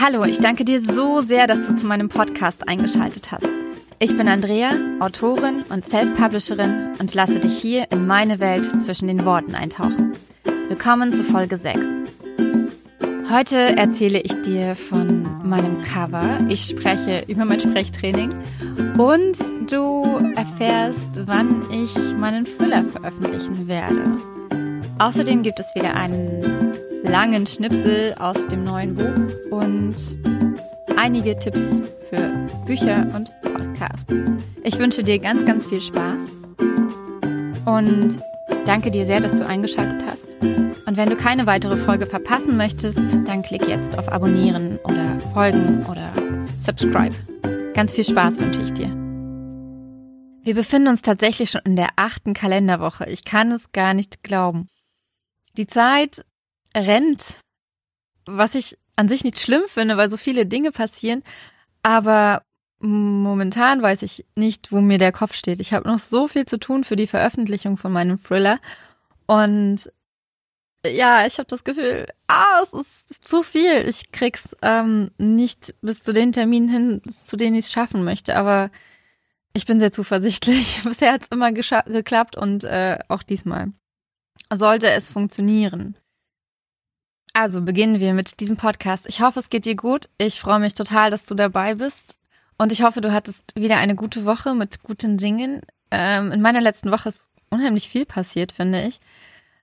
Hallo, ich danke dir so sehr, dass du zu meinem Podcast eingeschaltet hast. Ich bin Andrea, Autorin und Self-Publisherin und lasse dich hier in meine Welt zwischen den Worten eintauchen. Willkommen zu Folge 6. Heute erzähle ich dir von meinem Cover. Ich spreche über mein Sprechtraining und du erfährst, wann ich meinen Thriller veröffentlichen werde. Außerdem gibt es wieder einen langen Schnipsel aus dem neuen Buch und einige Tipps für Bücher und Podcasts. Ich wünsche dir ganz, ganz viel Spaß und danke dir sehr, dass du eingeschaltet hast. Und wenn du keine weitere Folge verpassen möchtest, dann klick jetzt auf Abonnieren oder Folgen oder Subscribe. Ganz viel Spaß wünsche ich dir. Wir befinden uns tatsächlich schon in der 8. Kalenderwoche. Ich kann es gar nicht glauben. Die Zeit rennt, was ich an sich nicht schlimm finde, weil so viele Dinge passieren. Aber momentan weiß ich nicht, wo mir der Kopf steht. Ich habe noch so viel zu tun für die Veröffentlichung von meinem Thriller. Und ja, ich habe das Gefühl, es ist zu viel. Ich krieg's nicht bis zu den Terminen hin, zu denen ich es schaffen möchte. Aber ich bin sehr zuversichtlich. Bisher hat es immer geklappt und auch diesmal sollte es funktionieren. Also beginnen wir mit diesem Podcast. Ich hoffe, es geht dir gut. Ich freue mich total, dass du dabei bist. Und ich hoffe, du hattest wieder eine gute Woche mit guten Dingen. In meiner letzten Woche ist unheimlich viel passiert, finde ich.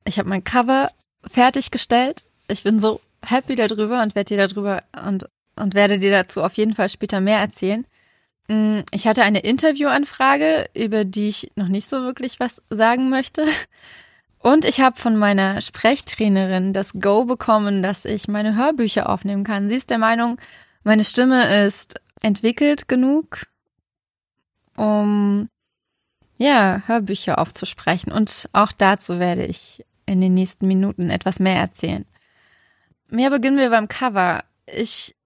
Ich habe mein Cover fertiggestellt. Ich bin so happy darüber und werde dir darüber und werde dir dazu auf jeden Fall später mehr erzählen. Ich hatte eine Interviewanfrage, über die ich noch nicht so wirklich was sagen möchte. Und ich habe von meiner Sprechtrainerin das Go bekommen, dass ich meine Hörbücher aufnehmen kann. Sie ist der Meinung, meine Stimme ist entwickelt genug, um Hörbücher aufzusprechen. Und auch dazu werde ich in den nächsten Minuten etwas mehr erzählen. Mehr beginnen wir beim Cover. Ich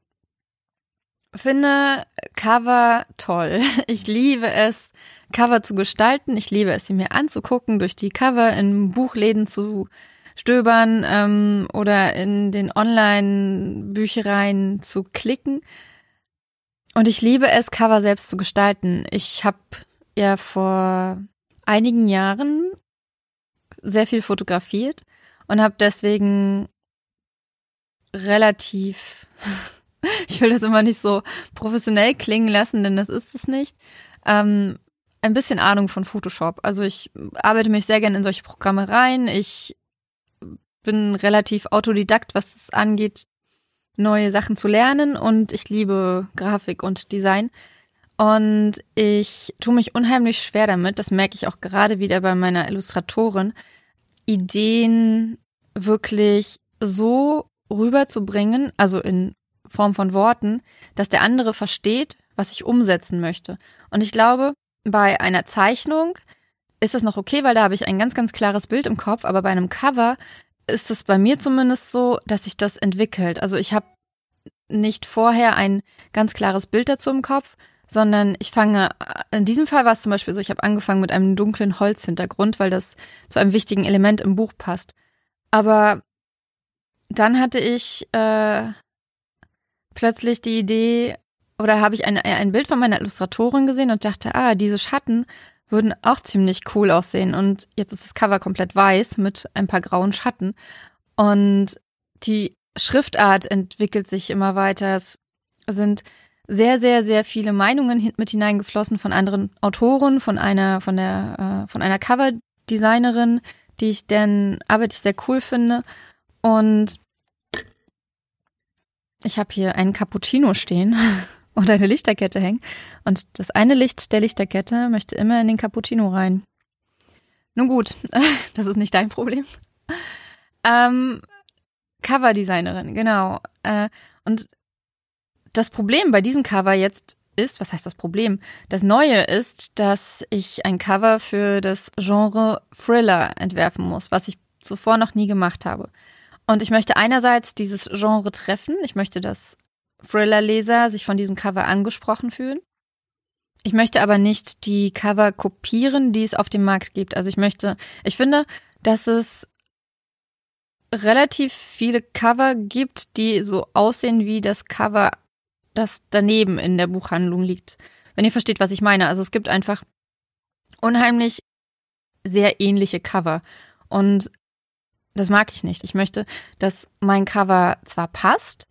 finde Cover toll. Ich liebe es, Cover zu gestalten. Ich liebe es, sie mir anzugucken, durch die Cover in Buchläden zu stöbern oder in den Online-Büchereien zu klicken. Und ich liebe es, Cover selbst zu gestalten. Ich habe ja vor einigen Jahren sehr viel fotografiert und habe deswegen relativ... Ich will das immer nicht so professionell klingen lassen, denn das ist es nicht. Ein bisschen Ahnung von Photoshop. Also ich arbeite mich sehr gerne in solche Programme rein. Ich bin relativ Autodidakt, was es angeht, neue Sachen zu lernen. Und ich liebe Grafik und Design. Und ich tue mich unheimlich schwer damit, das merke ich auch gerade wieder bei meiner Illustratorin, Ideen wirklich so rüberzubringen, also in Form von Worten, dass der andere versteht, was ich umsetzen möchte. Und ich glaube, bei einer Zeichnung ist das noch okay, weil da habe ich ein ganz, ganz klares Bild im Kopf, aber bei einem Cover ist es bei mir zumindest so, dass sich das entwickelt. Also ich habe nicht vorher ein ganz klares Bild dazu im Kopf, sondern ich fange, in diesem Fall war es zum Beispiel so, ich habe angefangen mit einem dunklen Holzhintergrund, weil das zu einem wichtigen Element im Buch passt. Aber dann hatte ich plötzlich die Idee, oder habe ich ein Bild von meiner Illustratorin gesehen und dachte, diese Schatten würden auch ziemlich cool aussehen. Und jetzt ist das Cover komplett weiß mit ein paar grauen Schatten. Und die Schriftart entwickelt sich immer weiter. Es sind sehr, sehr, sehr viele Meinungen mit hineingeflossen von anderen Autoren, von einer Coverdesignerin, die ich deren Arbeit ich sehr cool finde. Und ich habe hier einen Cappuccino stehen und eine Lichterkette hängen. Und das eine Licht der Lichterkette möchte immer in den Cappuccino rein. Nun gut, das ist nicht dein Problem. Coverdesignerin, genau. Und das Problem bei diesem Cover jetzt ist, was heißt das Problem? Das Neue ist, dass ich ein Cover für das Genre Thriller entwerfen muss, was ich zuvor noch nie gemacht habe. Und ich möchte einerseits dieses Genre treffen. Ich möchte, dass Thriller-Leser sich von diesem Cover angesprochen fühlen. Ich möchte aber nicht die Cover kopieren, die es auf dem Markt gibt. Also ich finde, dass es relativ viele Cover gibt, die so aussehen wie das Cover, das daneben in der Buchhandlung liegt. Wenn ihr versteht, was ich meine. Also es gibt einfach unheimlich sehr ähnliche Cover. Und das mag ich nicht. Ich möchte, dass mein Cover zwar passt,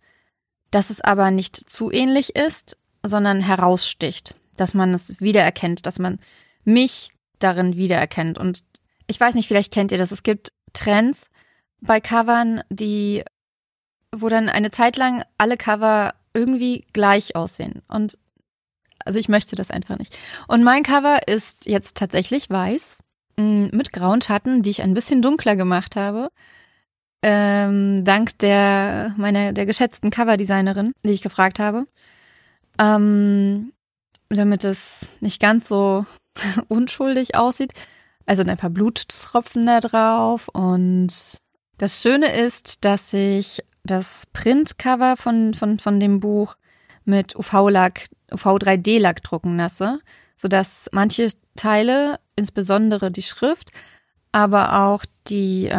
dass es aber nicht zu ähnlich ist, sondern heraussticht. Dass man es wiedererkennt, dass man mich darin wiedererkennt. Und ich weiß nicht, vielleicht kennt ihr das. Es gibt Trends bei Covern, wo dann eine Zeit lang alle Cover irgendwie gleich aussehen. Und also ich möchte das einfach nicht. Und mein Cover ist jetzt tatsächlich weiß mit grauen Schatten, die ich ein bisschen dunkler gemacht habe. Dank der geschätzten Coverdesignerin, die ich gefragt habe. Damit es nicht ganz so unschuldig aussieht. Also ein paar Bluttropfen da drauf. Und das Schöne ist, dass ich das Printcover von dem Buch mit UV 3D Lack drucken lasse, sodass manche Teile, insbesondere die Schrift, aber auch die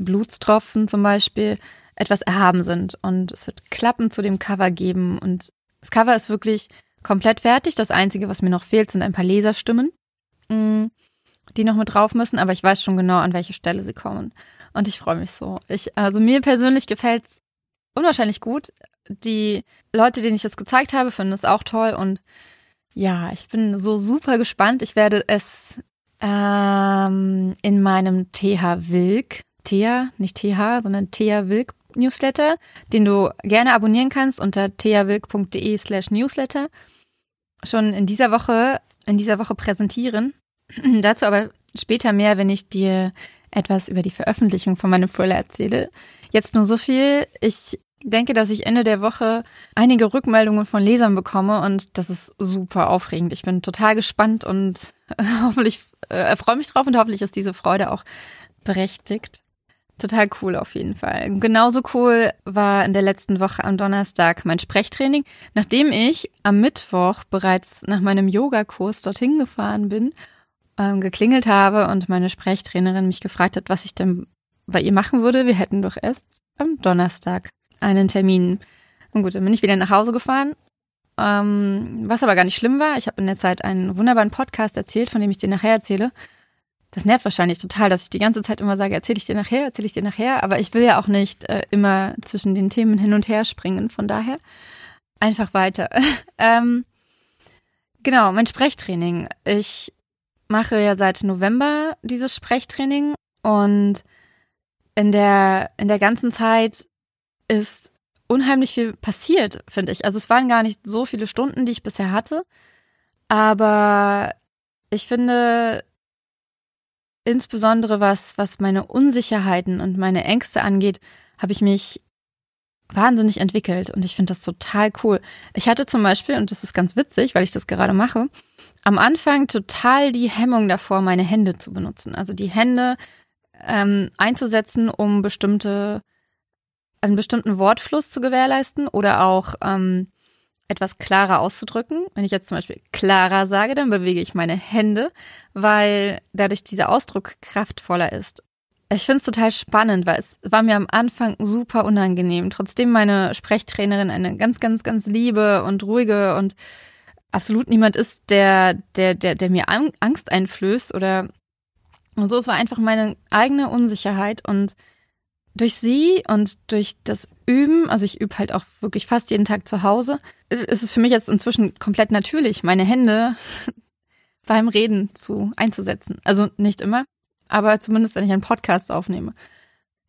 Blutstropfen zum Beispiel, etwas erhaben sind. Und es wird Klappen zu dem Cover geben. Und das Cover ist wirklich komplett fertig. Das Einzige, was mir noch fehlt, sind ein paar Leserstimmen, die noch mit drauf müssen. Aber ich weiß schon genau, an welche Stelle sie kommen. Und ich freue mich so. Also mir persönlich gefällt es unwahrscheinlich gut. Die Leute, denen ich das gezeigt habe, finden es auch toll. Und ja, ich bin so super gespannt. Ich werde es in meinem Thea Wilk Newsletter, den du gerne abonnieren kannst unter theawilk.de/newsletter, schon in dieser Woche präsentieren. Dazu aber später mehr, wenn ich dir etwas über die Veröffentlichung von meinem Thriller erzähle. Jetzt nur so viel. Ich denke, dass ich Ende der Woche einige Rückmeldungen von Lesern bekomme und das ist super aufregend. Ich bin total gespannt und hoffentlich freue mich drauf und hoffentlich ist diese Freude auch berechtigt. Total cool auf jeden Fall. Genauso cool war in der letzten Woche am Donnerstag mein Sprechtraining, nachdem ich am Mittwoch bereits nach meinem Yogakurs dorthin gefahren bin, geklingelt habe und meine Sprechtrainerin mich gefragt hat, was ich denn bei ihr machen würde. Wir hätten doch erst am Donnerstag einen Termin. Und gut, dann bin ich wieder nach Hause gefahren, was aber gar nicht schlimm war. Ich habe in der Zeit einen wunderbaren Podcast erzählt, von dem ich dir nachher erzähle. Das nervt wahrscheinlich total, dass ich die ganze Zeit immer sage, erzähle ich dir nachher. Aber ich will ja auch nicht immer zwischen den Themen hin und her springen. Von daher einfach weiter. Genau, mein Sprechtraining. Ich mache ja seit November dieses Sprechtraining. Und in der ganzen Zeit ist unheimlich viel passiert, finde ich. Also es waren gar nicht so viele Stunden, die ich bisher hatte. Aber ich finde insbesondere was meine Unsicherheiten und meine Ängste angeht, habe ich mich wahnsinnig entwickelt und ich finde das total cool. Ich hatte zum Beispiel, und das ist ganz witzig, weil ich das gerade mache, am Anfang total die Hemmung davor, meine Hände zu benutzen. Also die Hände einzusetzen, um einen bestimmten Wortfluss zu gewährleisten oder auch etwas klarer auszudrücken. Wenn ich jetzt zum Beispiel klarer sage, dann bewege ich meine Hände, weil dadurch dieser Ausdruck kraftvoller ist. Ich finde es total spannend, weil es war mir am Anfang super unangenehm. Trotzdem meine Sprechtrainerin eine ganz, ganz, ganz liebe und ruhige und absolut niemand ist, der mir Angst einflößt oder so. Es war einfach meine eigene Unsicherheit und durch sie und durch das Üben, also ich übe halt auch wirklich fast jeden Tag zu Hause, ist es für mich jetzt inzwischen komplett natürlich, meine Hände beim Reden einzusetzen. Also nicht immer, aber zumindest, wenn ich einen Podcast aufnehme.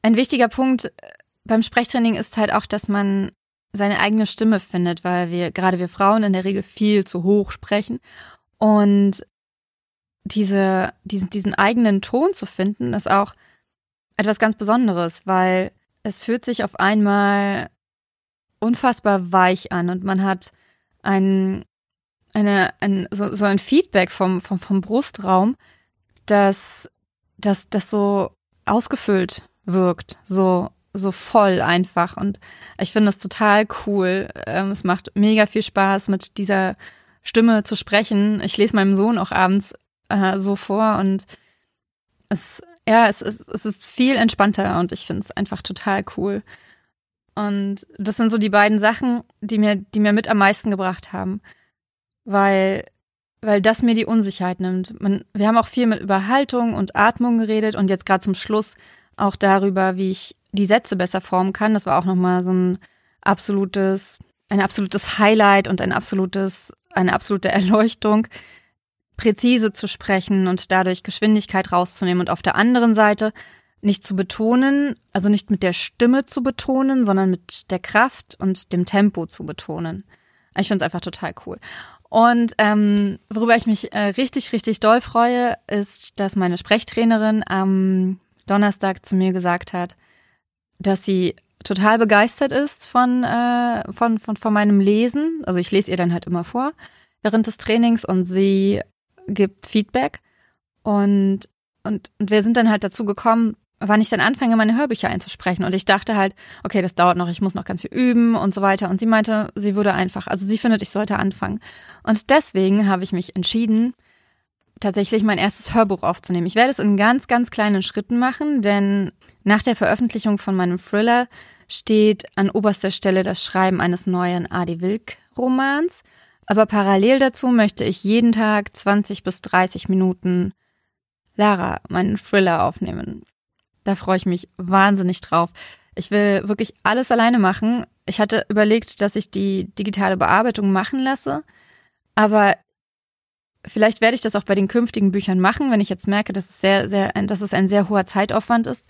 Ein wichtiger Punkt beim Sprechtraining ist halt auch, dass man seine eigene Stimme findet, weil gerade wir Frauen in der Regel viel zu hoch sprechen. Und diesen eigenen Ton zu finden, ist auch etwas ganz Besonderes, weil es fühlt sich auf einmal unfassbar weich an und man hat ein Feedback vom Brustraum, das so ausgefüllt wirkt, so voll einfach. Und ich finde das total cool. Es macht mega viel Spaß, mit dieser Stimme zu sprechen. Ich lese meinem Sohn auch abends so vor und es Ja, es ist viel entspannter und ich finde es einfach total cool. Und das sind so die beiden Sachen, die mir mit am meisten gebracht haben, weil das mir die Unsicherheit nimmt. Wir haben auch viel mit über Haltung und Atmung geredet und jetzt gerade zum Schluss auch darüber, wie ich die Sätze besser formen kann. Das war auch nochmal so ein absolutes Highlight und eine absolute Erleuchtung, präzise zu sprechen und dadurch Geschwindigkeit rauszunehmen und auf der anderen Seite nicht zu betonen, also nicht mit der Stimme zu betonen, sondern mit der Kraft und dem Tempo zu betonen. Ich finde es einfach total cool. Und worüber ich mich richtig, richtig doll freue, ist, dass meine Sprechtrainerin am Donnerstag zu mir gesagt hat, dass sie total begeistert ist von meinem Lesen. Also ich lese ihr dann halt immer vor während des Trainings und sie gibt Feedback. Und wir sind dann halt dazu gekommen, wann ich dann anfange, meine Hörbücher einzusprechen. Und ich dachte halt, okay, das dauert noch, ich muss noch ganz viel üben und so weiter. Und sie meinte, sie würde einfach, also sie findet, ich sollte anfangen. Und deswegen habe ich mich entschieden, tatsächlich mein erstes Hörbuch aufzunehmen. Ich werde es in ganz, ganz kleinen Schritten machen, denn nach der Veröffentlichung von meinem Thriller steht an oberster Stelle das Schreiben eines neuen Adi Wilk-Romans. Aber parallel dazu möchte ich jeden Tag 20 bis 30 Minuten Lara, meinen Thriller, aufnehmen. Da freue ich mich wahnsinnig drauf. Ich will wirklich alles alleine machen. Ich hatte überlegt, dass ich die digitale Bearbeitung machen lasse, aber vielleicht werde ich das auch bei den künftigen Büchern machen, wenn ich jetzt merke, dass es ein sehr hoher Zeitaufwand ist.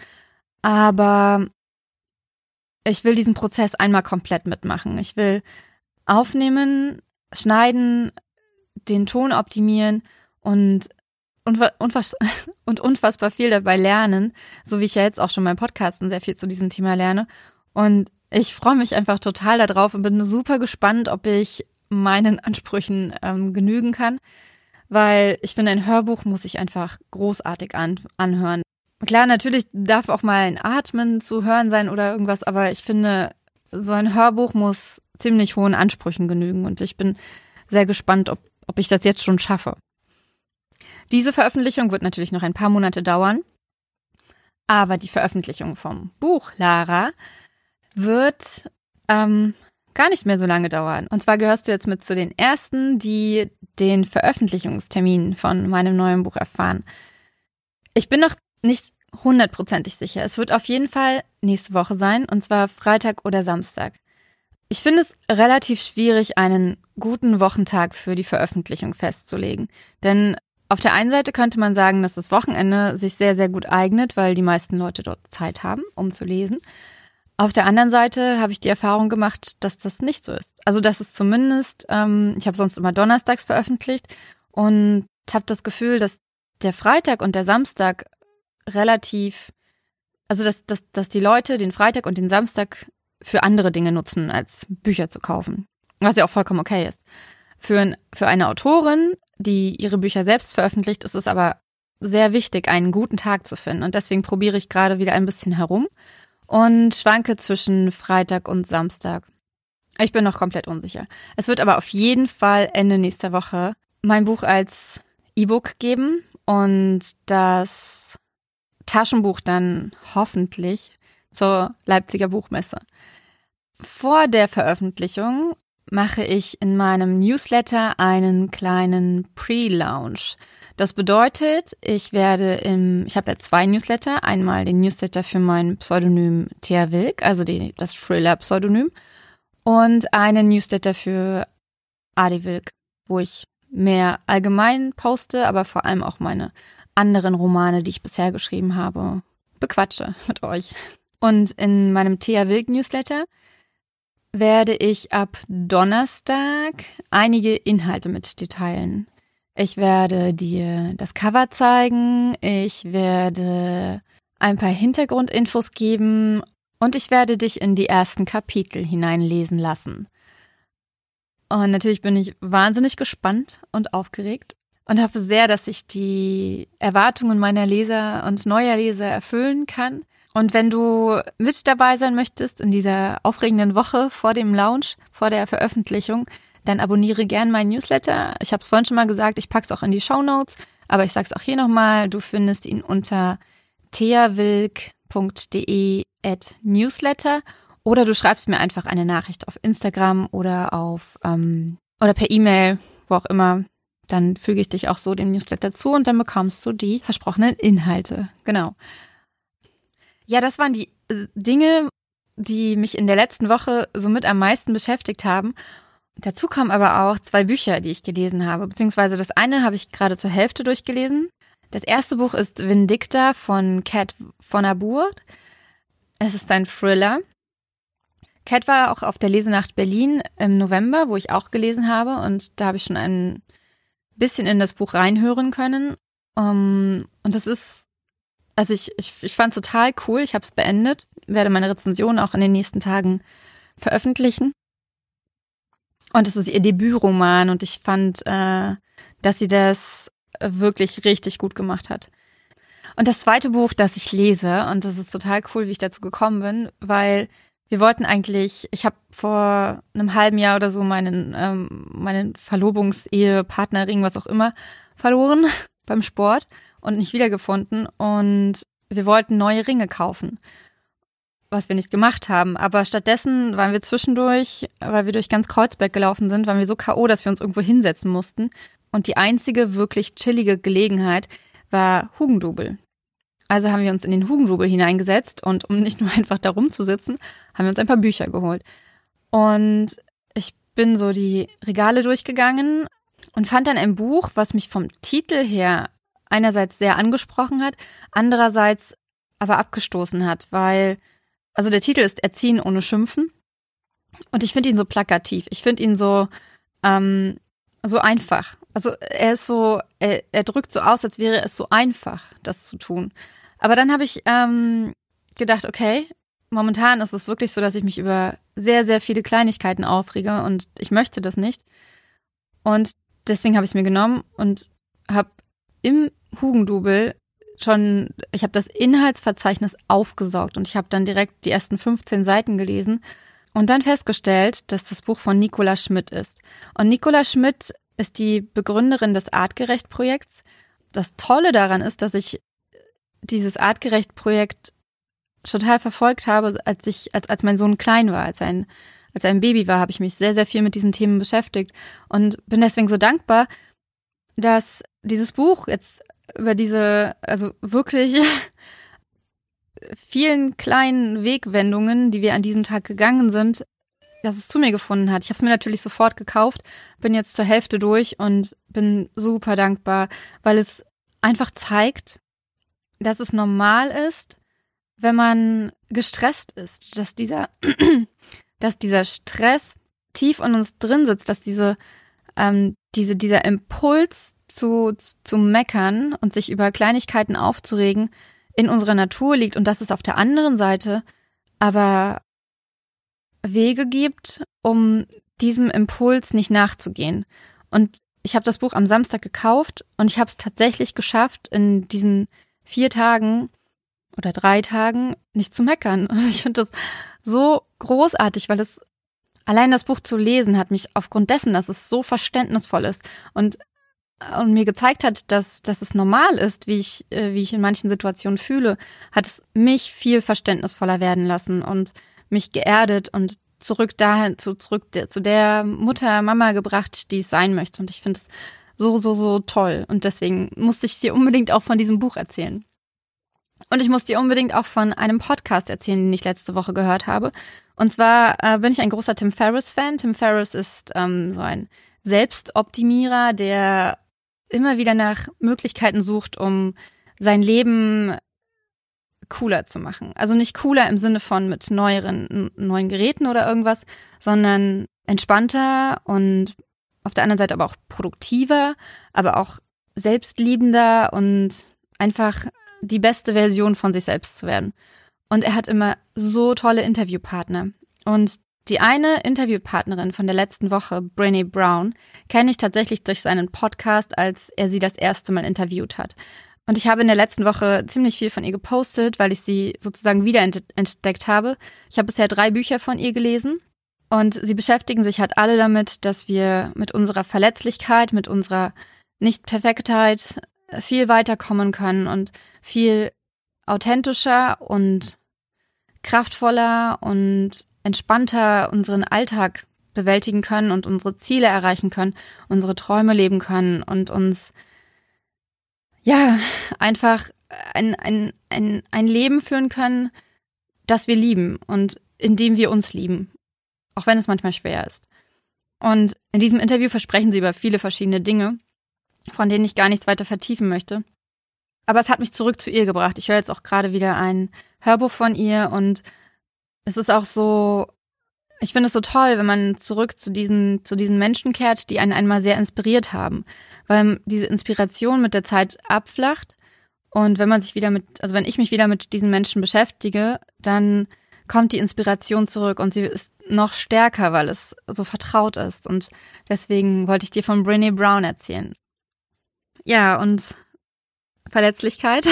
Aber ich will diesen Prozess einmal komplett mitmachen. Ich will aufnehmen, schneiden, den Ton optimieren und unfassbar viel dabei lernen, so wie ich ja jetzt auch schon beim Podcasten sehr viel zu diesem Thema lerne. Und ich freue mich einfach total darauf und bin super gespannt, ob ich meinen Ansprüchen genügen kann, weil ich finde, ein Hörbuch muss ich einfach großartig anhören. Klar, natürlich darf auch mal ein Atmen zu hören sein oder irgendwas, aber ich finde, so ein Hörbuch muss ziemlich hohen Ansprüchen genügen und ich bin sehr gespannt, ob ich das jetzt schon schaffe. Diese Veröffentlichung wird natürlich noch ein paar Monate dauern, aber die Veröffentlichung vom Buch Lara wird gar nicht mehr so lange dauern. Und zwar gehörst du jetzt mit zu den Ersten, die den Veröffentlichungstermin von meinem neuen Buch erfahren. Ich bin noch nicht 100% sicher. Es wird auf jeden Fall nächste Woche sein, und zwar Freitag oder Samstag. Ich finde es relativ schwierig, einen guten Wochentag für die Veröffentlichung festzulegen, denn auf der einen Seite könnte man sagen, dass das Wochenende sich sehr, sehr gut eignet, weil die meisten Leute dort Zeit haben, um zu lesen. Auf der anderen Seite habe ich die Erfahrung gemacht, dass das nicht so ist. Also dass es zumindest, ich habe sonst immer donnerstags veröffentlicht und habe das Gefühl, dass der Freitag und der Samstag relativ, also dass die Leute den Freitag und den Samstag für andere Dinge nutzen, als Bücher zu kaufen. Was ja auch vollkommen okay ist. Für eine Autorin, die ihre Bücher selbst veröffentlicht, ist es aber sehr wichtig, einen guten Tag zu finden. Und deswegen probiere ich gerade wieder ein bisschen herum und schwanke zwischen Freitag und Samstag. Ich bin noch komplett unsicher. Es wird aber auf jeden Fall Ende nächster Woche mein Buch als E-Book geben und das Taschenbuch dann hoffentlich zur Leipziger Buchmesse. Vor der Veröffentlichung mache ich in meinem Newsletter einen kleinen Pre-Launch. Das bedeutet, ich habe ja zwei Newsletter, einmal den Newsletter für mein Pseudonym Thea Wilk, also das Thriller-Pseudonym, und einen Newsletter für Adi Wilk, wo ich mehr allgemein poste, aber vor allem auch meine anderen Romane, die ich bisher geschrieben habe, bequatsche mit euch. Und in meinem Thea Wilk Newsletter werde ich ab Donnerstag einige Inhalte mit dir teilen. Ich werde dir das Cover zeigen, ich werde ein paar Hintergrundinfos geben und ich werde dich in die ersten Kapitel hineinlesen lassen. Und natürlich bin ich wahnsinnig gespannt und aufgeregt und hoffe sehr, dass ich die Erwartungen meiner Leser und neuer Leser erfüllen kann. Und wenn du mit dabei sein möchtest in dieser aufregenden Woche vor dem Launch, vor der Veröffentlichung, dann abonniere gern meinen Newsletter. Ich habe es vorhin schon mal gesagt, ich packe es auch in die Shownotes, aber ich sage es auch hier nochmal, du findest ihn unter theawilk.de/newsletter oder du schreibst mir einfach eine Nachricht auf Instagram oder auf oder per E-Mail, wo auch immer. Dann füge ich dich auch so dem Newsletter zu und dann bekommst du die versprochenen Inhalte. Genau. Ja, das waren die Dinge, die mich in der letzten Woche somit am meisten beschäftigt haben. Dazu kommen aber auch 2 Bücher, die ich gelesen habe, beziehungsweise das eine habe ich gerade zur Hälfte durchgelesen. Das erste Buch ist Vindicta von Kat von Abur. Es ist ein Thriller. Kat war auch auf der Lesenacht Berlin im November, wo ich auch gelesen habe, und da habe ich schon ein bisschen in das Buch reinhören können. Und das ist, also ich fand es total cool. Ich habe es beendet, werde meine Rezension auch in den nächsten Tagen veröffentlichen. Und es ist ihr Debütroman und ich fand, dass sie das wirklich richtig gut gemacht hat. Und das zweite Buch, das ich lese, und das ist total cool, wie ich dazu gekommen bin, weil wir wollten eigentlich, ich habe vor einem halben Jahr oder so meinen Verlobungsehepartnerring, was auch immer, verloren beim Sport und nicht wiedergefunden. Und wir wollten neue Ringe kaufen, was wir nicht gemacht haben. Aber stattdessen waren wir zwischendurch, weil wir durch ganz Kreuzberg gelaufen sind, waren wir so K.O., dass wir uns irgendwo hinsetzen mussten. Und die einzige wirklich chillige Gelegenheit war Hugendubel. Also haben wir uns in den Hugendubel hineingesetzt und um nicht nur einfach da rumzusitzen, haben wir uns ein paar Bücher geholt. Und ich bin so die Regale durchgegangen und fand dann ein Buch, was mich vom Titel her einerseits sehr angesprochen hat, andererseits aber abgestoßen hat, weil, also der Titel ist Erziehen ohne Schimpfen und ich finde ihn so plakativ, ich finde ihn so, so einfach. Also er ist so, er drückt so aus, als wäre es so einfach, das zu tun. Aber dann habe ich gedacht, okay, momentan ist es wirklich so, dass ich mich über sehr, sehr viele Kleinigkeiten aufrege und ich möchte das nicht. Und deswegen habe ich es mir genommen und habe im Hugendubel schon, ich habe das Inhaltsverzeichnis aufgesaugt und ich habe dann direkt die ersten 15 Seiten gelesen und dann festgestellt, dass das Buch von Nicola Schmidt ist. Und Nicola Schmidt ist die Begründerin des Artgerecht-Projekts. Das Tolle daran ist, dass ich dieses Artgerecht-Projekt total verfolgt habe, als mein Sohn klein war, als er ein Baby war, habe ich mich sehr, sehr viel mit diesen Themen beschäftigt und bin deswegen so dankbar, dass dieses Buch jetzt über diese, also wirklich vielen kleinen Wegwendungen, die wir an diesem Tag gegangen sind, dass es zu mir gefunden hat. Ich habe es mir natürlich sofort gekauft, bin jetzt zur Hälfte durch und bin super dankbar, weil es einfach zeigt, dass es normal ist, wenn man gestresst ist, dass dieser Stress tief in uns drin sitzt, dass dieser Impuls zu meckern und sich über Kleinigkeiten aufzuregen in unserer Natur liegt und dass es auf der anderen Seite aber Wege gibt, um diesem Impuls nicht nachzugehen. Und ich habe das Buch am Samstag gekauft und ich habe es tatsächlich geschafft, in diesen 4 Tagen oder 3 Tagen nicht zu meckern. Und ich finde das so großartig, weil das allein das Buch zu lesen hat mich aufgrund dessen, dass es so verständnisvoll ist und mir gezeigt hat, dass es normal ist, wie ich in manchen Situationen fühle, hat es mich viel verständnisvoller werden lassen und mich geerdet und zurück zu der Mutter, Mama gebracht, die es sein möchte. Und ich finde es so, so, so toll. Und deswegen musste ich dir unbedingt auch von diesem Buch erzählen. Und ich muss dir unbedingt auch von einem Podcast erzählen, den ich letzte Woche gehört habe. Und zwar bin ich ein großer Tim Ferriss-Fan. Tim Ferriss ist so ein Selbstoptimierer, der immer wieder nach Möglichkeiten sucht, um sein Leben cooler zu machen. Also nicht cooler im Sinne von mit neuen Geräten oder irgendwas, sondern entspannter und auf der anderen Seite aber auch produktiver, aber auch selbstliebender und einfach die beste Version von sich selbst zu werden. Und er hat immer so tolle Interviewpartner. Und die eine Interviewpartnerin von der letzten Woche, Brené Brown, kenne ich tatsächlich durch seinen Podcast, als er sie das erste Mal interviewt hat. Und ich habe in der letzten Woche ziemlich viel von ihr gepostet, weil ich sie sozusagen wiederentdeckt habe. Ich habe bisher 3 Bücher von ihr gelesen und sie beschäftigen sich halt alle damit, dass wir mit unserer Verletzlichkeit, mit unserer Nicht-Perfektheit viel weiterkommen können und viel authentischer und kraftvoller und entspannter unseren Alltag bewältigen können und unsere Ziele erreichen können, unsere Träume leben können und uns ja einfach ein Leben führen können, das wir lieben und in dem wir uns lieben, auch wenn es manchmal schwer ist. Und in diesem Interview versprechen sie über viele verschiedene Dinge, von denen ich gar nichts weiter vertiefen möchte. Aber es hat mich zurück zu ihr gebracht. Ich höre jetzt auch gerade wieder ein Hörbuch von ihr und es ist auch so, ich finde es so toll, wenn man zurück zu diesen Menschen kehrt, die einen einmal sehr inspiriert haben, weil diese Inspiration mit der Zeit abflacht und wenn ich mich wieder mit diesen Menschen beschäftige, dann kommt die Inspiration zurück und sie ist noch stärker, weil es so vertraut ist und deswegen wollte ich dir von Brené Brown erzählen. Ja, und Verletzlichkeit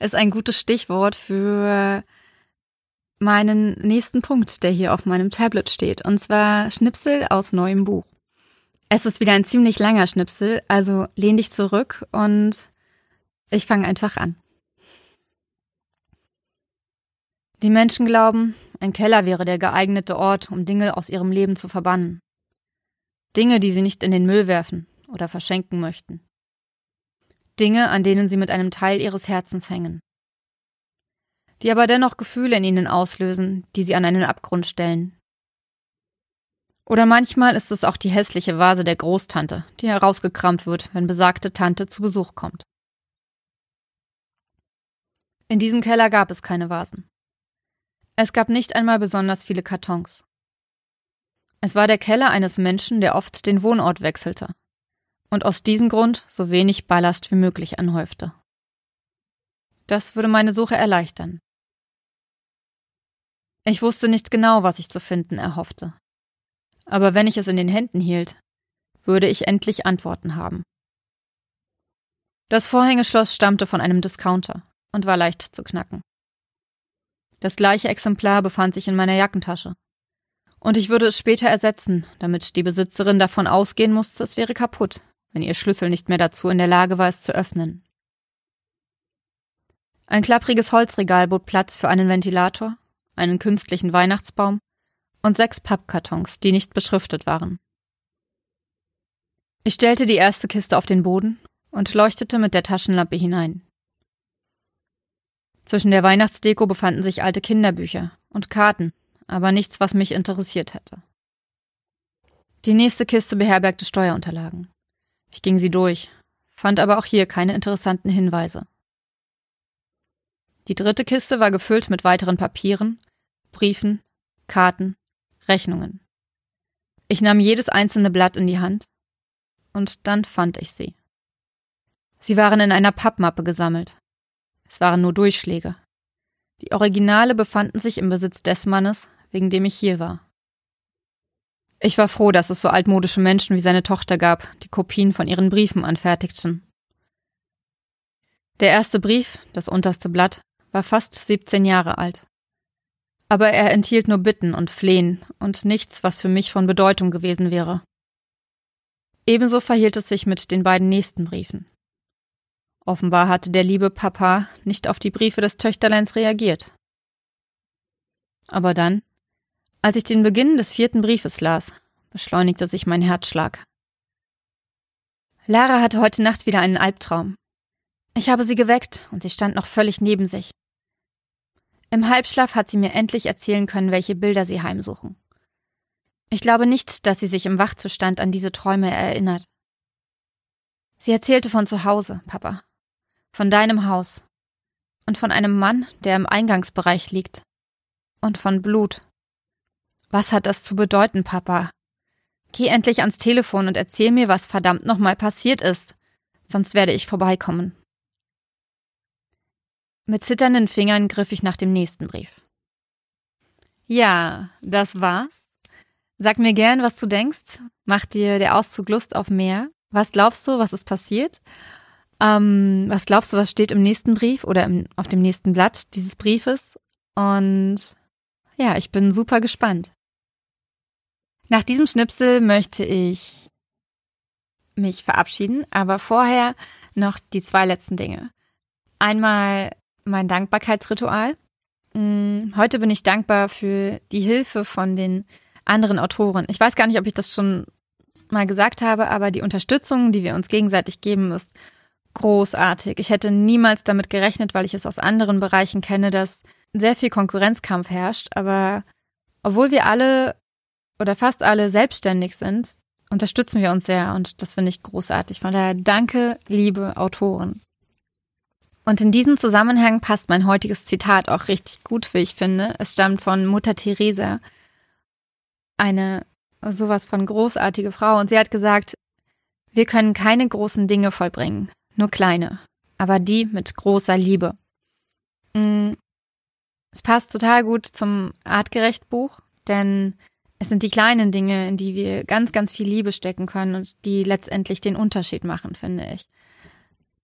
ist ein gutes Stichwort für meinen nächsten Punkt, der hier auf meinem Tablet steht, und zwar Schnipsel aus neuem Buch. Es ist wieder ein ziemlich langer Schnipsel, also lehn dich zurück und ich fange einfach an. Die Menschen glauben, ein Keller wäre der geeignete Ort, um Dinge aus ihrem Leben zu verbannen. Dinge, die sie nicht in den Müll werfen oder verschenken möchten. Dinge, an denen sie mit einem Teil ihres Herzens hängen. Die aber dennoch Gefühle in ihnen auslösen, die sie an einen Abgrund stellen. Oder manchmal ist es auch die hässliche Vase der Großtante, die herausgekramt wird, wenn besagte Tante zu Besuch kommt. In diesem Keller gab es keine Vasen. Es gab nicht einmal besonders viele Kartons. Es war der Keller eines Menschen, der oft den Wohnort wechselte und aus diesem Grund so wenig Ballast wie möglich anhäufte. Das würde meine Suche erleichtern. Ich wusste nicht genau, was ich zu finden erhoffte. Aber wenn ich es in den Händen hielt, würde ich endlich Antworten haben. Das Vorhängeschloss stammte von einem Discounter und war leicht zu knacken. Das gleiche Exemplar befand sich in meiner Jackentasche. Und ich würde es später ersetzen, damit die Besitzerin davon ausgehen musste, es wäre kaputt, wenn ihr Schlüssel nicht mehr dazu in der Lage war, es zu öffnen. Ein klappriges Holzregal bot Platz für einen Ventilator, einen künstlichen Weihnachtsbaum und 6 Pappkartons, die nicht beschriftet waren. Ich stellte die erste Kiste auf den Boden und leuchtete mit der Taschenlampe hinein. Zwischen der Weihnachtsdeko befanden sich alte Kinderbücher und Karten, aber nichts, was mich interessiert hätte. Die nächste Kiste beherbergte Steuerunterlagen. Ich ging sie durch, fand aber auch hier keine interessanten Hinweise. Die dritte Kiste war gefüllt mit weiteren Papieren, Briefen, Karten, Rechnungen. Ich nahm jedes einzelne Blatt in die Hand und dann fand ich sie. Sie waren in einer Pappmappe gesammelt. Es waren nur Durchschläge. Die Originale befanden sich im Besitz des Mannes, wegen dem ich hier war. Ich war froh, dass es so altmodische Menschen wie seine Tochter gab, die Kopien von ihren Briefen anfertigten. Der erste Brief, das unterste Blatt, war fast 17 Jahre alt. Aber er enthielt nur Bitten und Flehen und nichts, was für mich von Bedeutung gewesen wäre. Ebenso verhielt es sich mit den beiden nächsten Briefen. Offenbar hatte der liebe Papa nicht auf die Briefe des Töchterleins reagiert. Aber dann, als ich den Beginn des 4. Briefes las, beschleunigte sich mein Herzschlag. Lara hatte heute Nacht wieder einen Albtraum. Ich habe sie geweckt und sie stand noch völlig neben sich. Im Halbschlaf hat sie mir endlich erzählen können, welche Bilder sie heimsuchen. Ich glaube nicht, dass sie sich im Wachzustand an diese Träume erinnert. Sie erzählte von zu Hause, Papa, von deinem Haus und von einem Mann, der im Eingangsbereich liegt und von Blut. Was hat das zu bedeuten, Papa? Geh endlich ans Telefon und erzähl mir, was verdammt nochmal passiert ist, sonst werde ich vorbeikommen. Mit zitternden Fingern griff ich nach dem nächsten Brief. Ja, das war's. Sag mir gern, was du denkst. Macht dir der Auszug Lust auf mehr? Was glaubst du, was ist passiert? Was glaubst du, was steht im nächsten Brief oder auf dem nächsten Blatt dieses Briefes? Und ja, ich bin super gespannt. Nach diesem Schnipsel möchte ich mich verabschieden, aber vorher noch die 2 letzten Dinge. Einmal mein Dankbarkeitsritual. Heute bin ich dankbar für die Hilfe von den anderen Autoren. Ich weiß gar nicht, ob ich das schon mal gesagt habe, aber die Unterstützung, die wir uns gegenseitig geben, ist großartig. Ich hätte niemals damit gerechnet, weil ich es aus anderen Bereichen kenne, dass sehr viel Konkurrenzkampf herrscht. Aber obwohl wir alle oder fast alle selbstständig sind, unterstützen wir uns sehr und das finde ich großartig. Von daher danke, liebe Autoren. Und in diesem Zusammenhang passt mein heutiges Zitat auch richtig gut, wie ich finde. Es stammt von Mutter Teresa, eine sowas von großartige Frau. Und sie hat gesagt, wir können keine großen Dinge vollbringen, nur kleine, aber die mit großer Liebe. Es passt total gut zum Artgerecht-Buch, denn es sind die kleinen Dinge, in die wir ganz, ganz viel Liebe stecken können und die letztendlich den Unterschied machen, finde ich.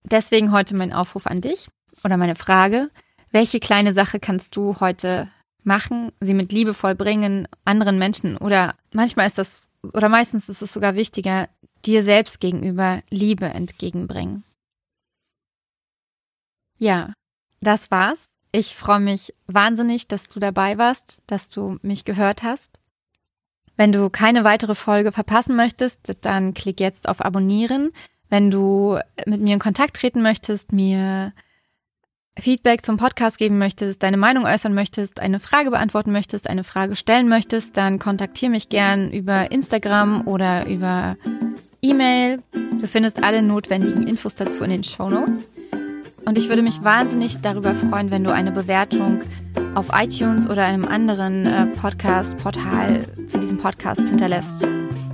Deswegen heute mein Aufruf an dich oder meine Frage. Welche kleine Sache kannst du heute machen, sie mit Liebe vollbringen, anderen Menschen oder meistens ist es sogar wichtiger, dir selbst gegenüber Liebe entgegenbringen. Ja, das war's. Ich freue mich wahnsinnig, dass du dabei warst, dass du mich gehört hast. Wenn du keine weitere Folge verpassen möchtest, dann klick jetzt auf Abonnieren. Wenn du mit mir in Kontakt treten möchtest, mir Feedback zum Podcast geben möchtest, deine Meinung äußern möchtest, eine Frage beantworten möchtest, eine Frage stellen möchtest, dann kontaktiere mich gern über Instagram oder über E-Mail. Du findest alle notwendigen Infos dazu in den Shownotes. Und ich würde mich wahnsinnig darüber freuen, wenn du eine Bewertung auf iTunes oder einem anderen Podcast-Portal zu diesem Podcast hinterlässt.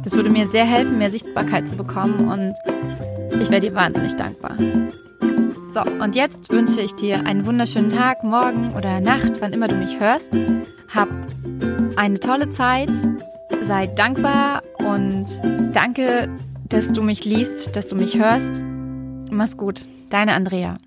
Das würde mir sehr helfen, mehr Sichtbarkeit zu bekommen und ich wäre dir wahnsinnig dankbar. So, und jetzt wünsche ich dir einen wunderschönen Tag, Morgen oder Nacht, wann immer du mich hörst. Hab eine tolle Zeit, sei dankbar und danke, dass du mich liest, dass du mich hörst. Mach's gut, deine Andrea.